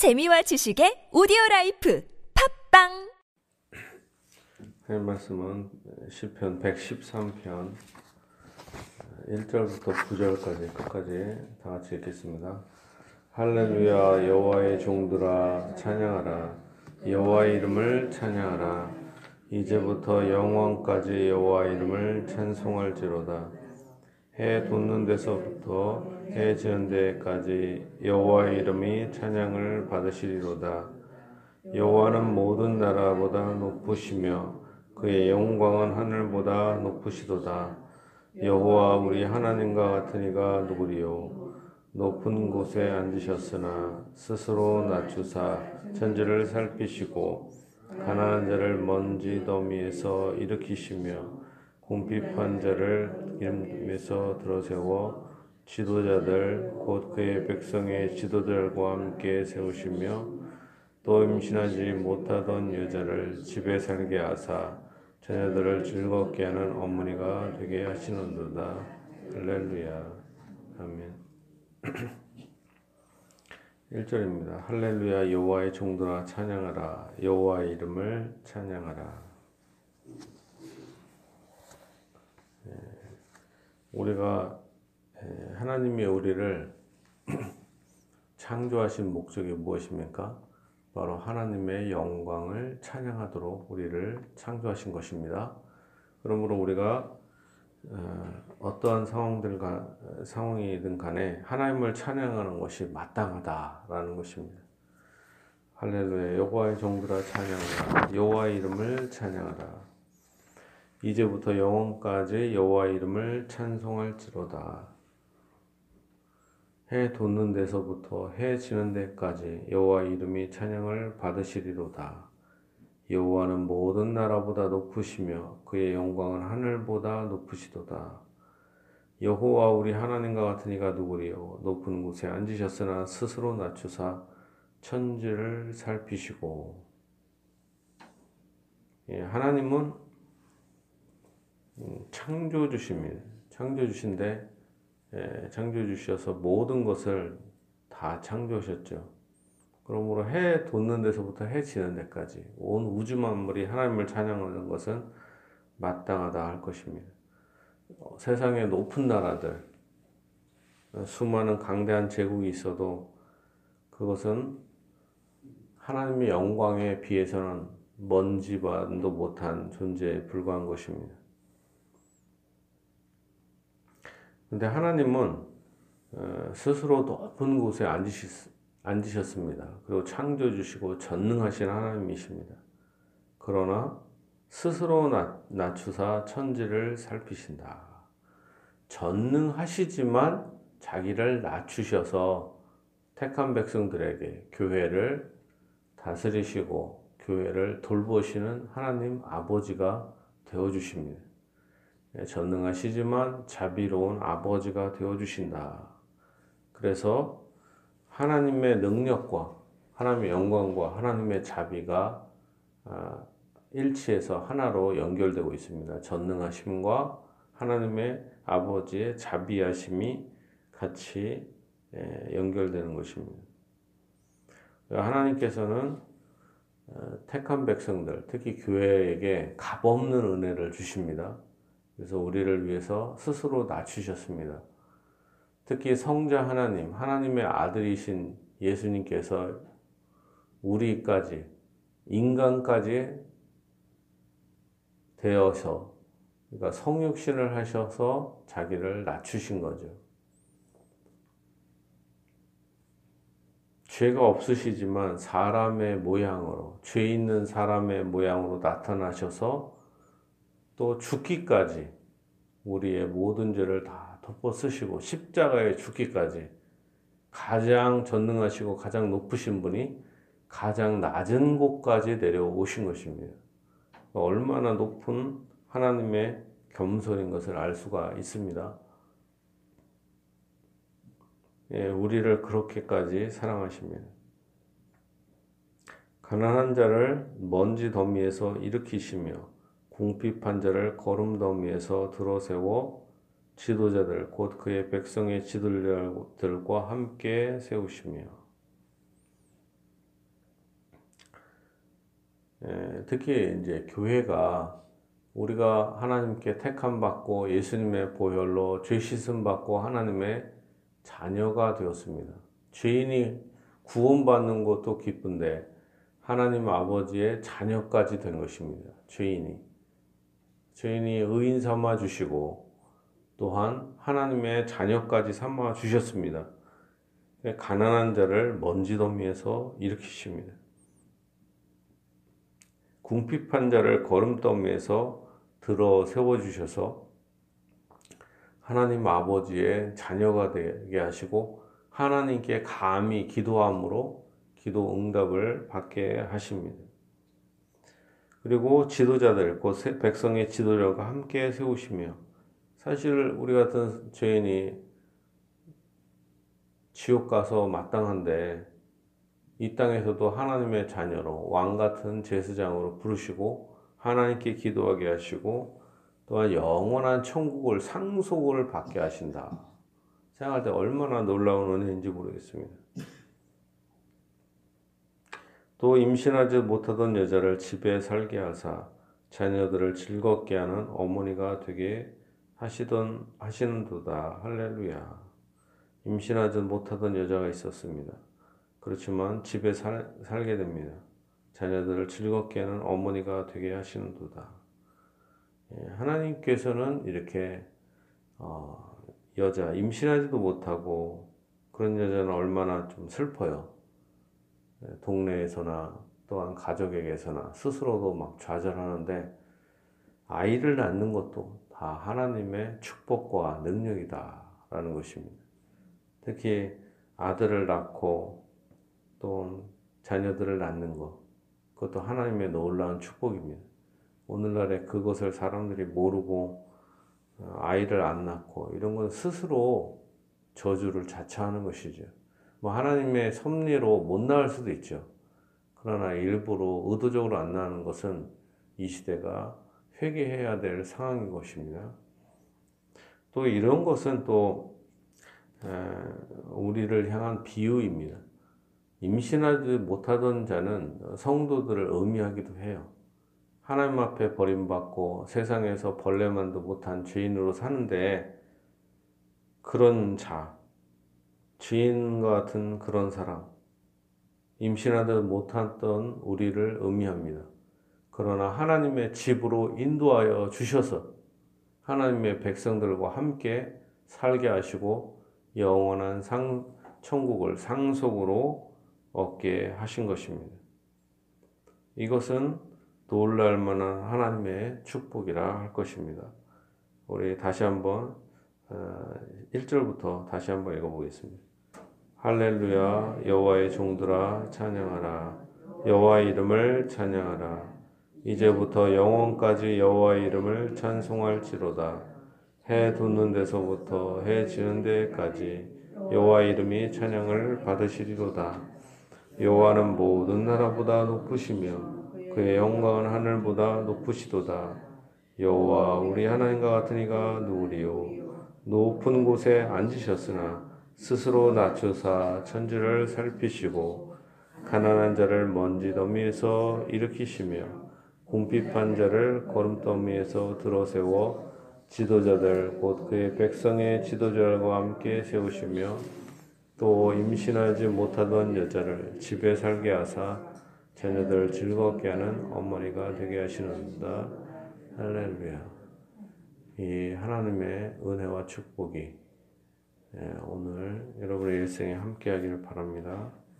재미와 지식의 오디오라이프 팝빵. 하나님 말씀은 시편 113편 1절부터 9절까지 끝까지 다 같이 읽겠습니다. 할렐루야, 여호와의 종들아 찬양하라. 여호와의 이름을 찬양하라. 이제부터 영원까지 여호와의 이름을 찬송할지로다. 해 돋는 데서부터 해 지은 데까지 여호와의 이름이 찬양을 받으시리로다. 여호와는 모든 나라보다 높으시며 그의 영광은 하늘보다 높으시도다. 여호와 우리 하나님과 같은 이가 누구리요? 높은 곳에 앉으셨으나 스스로 낮추사 천지를 살피시고 가난한 자를 먼지 더미에서 일으키시며 궁핍한 자를 기름에서 들어세워 지도자들 곧 그의 백성의 지도자들과 함께 세우시며 또 임신하지 못하던 여자를 집에 살게 하사 자녀들을 즐겁게 하는 어머니가 되게 하시는도다. 할렐루야. 아멘. 1절입니다. 할렐루야, 여호와의 종들아 찬양하라. 여호와의 이름을 찬양하라. 우리가 하나님이 우리를 창조하신 목적이 무엇입니까? 바로 하나님의 영광을 찬양하도록 우리를 창조하신 것입니다. 그러므로 우리가 어떠한 상황이든 간에 하나님을 찬양하는 것이 마땅하다라는 것입니다. 할렐루야, 여호와의 종들아 찬양하라. 여호와의 이름을 찬양하라. 이제부터 영원까지 여호와의 이름을 찬송할지로다. 해 돋는 데서부터 해 지는 데까지 여호와의 이름이 찬양을 받으시리로다. 여호와는 모든 나라보다 높으시며 그의 영광은 하늘보다 높으시도다. 여호와 우리 하나님과 같은 이가 누구리요? 높은 곳에 앉으셨으나 스스로 낮추사 천지를 살피시고. 하나님은 창조주십니다. 창조주신데 창조주셔서 모든 것을 다 창조하셨죠. 그러므로 해 돋는 데서부터 해 지는 데까지 온 우주 만물이 하나님을 찬양하는 것은 마땅하다 할 것입니다. 세상의 높은 나라들, 수많은 강대한 제국이 있어도 그것은 하나님의 영광에 비해서는 먼지반도 못한 존재에 불과한 것입니다. 근데 하나님은 스스로 높은 곳에 앉으셨습니다. 그리고 창조주시고 전능하신 하나님이십니다. 그러나 스스로 낮추사 천지를 살피신다. 전능하시지만 자기를 낮추셔서 택한 백성들에게 교회를 다스리시고 교회를 돌보시는 하나님 아버지가 되어주십니다. 전능하시지만 자비로운 아버지가 되어주신다. 그래서 하나님의 능력과 하나님의 영광과 하나님의 자비가 일치해서 하나로 연결되고 있습니다. 전능하심과 하나님의 아버지의 자비하심이 같이 연결되는 것입니다. 하나님께서는 택한 백성들, 특히 교회에게 값없는 은혜를 주십니다. 그래서 우리를 위해서 스스로 낮추셨습니다. 특히 성자 하나님, 하나님의 아들이신 예수님께서 우리까지, 인간까지 되어서, 그러니까 성육신을 하셔서 자기를 낮추신 거죠. 죄가 없으시지만 사람의 모양으로, 죄 있는 사람의 모양으로 나타나셔서 또 죽기까지 우리의 모든 죄를 다 덮어쓰시고 십자가에 죽기까지 가장 전능하시고 가장 높으신 분이 가장 낮은 곳까지 내려오신 것입니다. 얼마나 높은 하나님의 겸손인 것을 알 수가 있습니다. 우리를 그렇게까지 사랑하십니다. 가난한 자를 먼지 더미에서 일으키시며 궁핍한 자를 거름더미에서 들어세워 지도자들 곧 그의 백성의 지도자들과 함께 세우시며 특히 이제 교회가 우리가 하나님께 택함 받고 예수님의 보혈로 죄 씻음 받고 하나님의 자녀가 되었습니다. 죄인이 구원받는 것도 기쁜데 하나님 아버지의 자녀까지 된 것입니다. 죄인이 의인 삼아 주시고 또한 하나님의 자녀까지 삼아 주셨습니다. 가난한 자를 먼지 더미에서 일으키십니다. 궁핍한 자를 거름더미에서 들어 세워주셔서 하나님 아버지의 자녀가 되게 하시고 하나님께 감히 기도함으로 기도 응답을 받게 하십니다. 그리고 지도자들, 곧 백성의 지도자가 함께 세우시며, 사실 우리 같은 죄인이 지옥 가서 마땅한데 이 땅에서도 하나님의 자녀로 왕같은 제사장으로 부르시고 하나님께 기도하게 하시고 또한 영원한 천국을 상속을 받게 하신다 생각할 때 얼마나 놀라운 은혜인지 모르겠습니다. 또 임신하지 못하던 여자를 집에 살게 하사 자녀들을 즐겁게 하는 어머니가 되게 하시는도다. 할렐루야. 임신하지 못하던 여자가 있었습니다. 그렇지만 집에 살게 됩니다. 자녀들을 즐겁게 하는 어머니가 되게 하시는도다. 하나님께서는 이렇게 여자, 임신하지도 못하고 그런 여자는 얼마나 좀 슬퍼요. 동네에서나 또한 가족에게서나 스스로도 막 좌절하는데 아이를 낳는 것도 다 하나님의 축복과 능력이다라는 것입니다. 특히 아들을 낳고 또 자녀들을 낳는 것, 그것도 하나님의 놀라운 축복입니다. 오늘날에 그것을 사람들이 모르고 아이를 안 낳고 이런 건 스스로 저주를 자처하는 것이죠. 뭐 하나님의 섭리로 못 낳을 수도 있죠. 그러나 일부러 의도적으로 안 낳는 것은 이 시대가 회개해야 될 상황인 것입니다. 또 이런 것은 또 우리를 향한 비유입니다. 임신하지 못하던 자는 성도들을 의미하기도 해요. 하나님 앞에 버림받고 세상에서 벌레만도 못한 죄인으로 사는데 그런 자, 죄인과 같은 그런 사람, 임신하지 못했던 우리를 의미합니다. 그러나 하나님의 집으로 인도하여 주셔서 하나님의 백성들과 함께 살게 하시고 영원한 천국을 상속으로 얻게 하신 것입니다. 이것은 놀랄만한 하나님의 축복이라 할 것입니다. 우리 다시 한번 1절부터 다시 한번 읽어보겠습니다. 할렐루야, 여호와의 종들아 찬양하라. 여호와의 이름을 찬양하라. 이제부터 영원까지 여호와의 이름을 찬송할지로다. 해 돋는 데서부터 해 지는 데까지 여호와의 이름이 찬양을 받으시리로다. 여호와는 모든 나라보다 높으시며 그의 영광은 하늘보다 높으시도다. 여호와 우리 하나님과 같은 이가 누구리요? 높은 곳에 앉으셨으나 스스로 낮추사 천지를 살피시고 가난한 자를 먼지 더미에서 일으키시며 궁핍한 자를 거름더미에서 들어세워 지도자들 곧 그의 백성의 지도자들과 함께 세우시며 또 임신하지 못하던 여자를 집에 살게 하사 자녀들을 즐겁게 하는 어머니가 되게 하시는다. 할렐루야. 이 하나님의 은혜와 축복이 오늘 여러분의 일생에 함께하기를 바랍니다.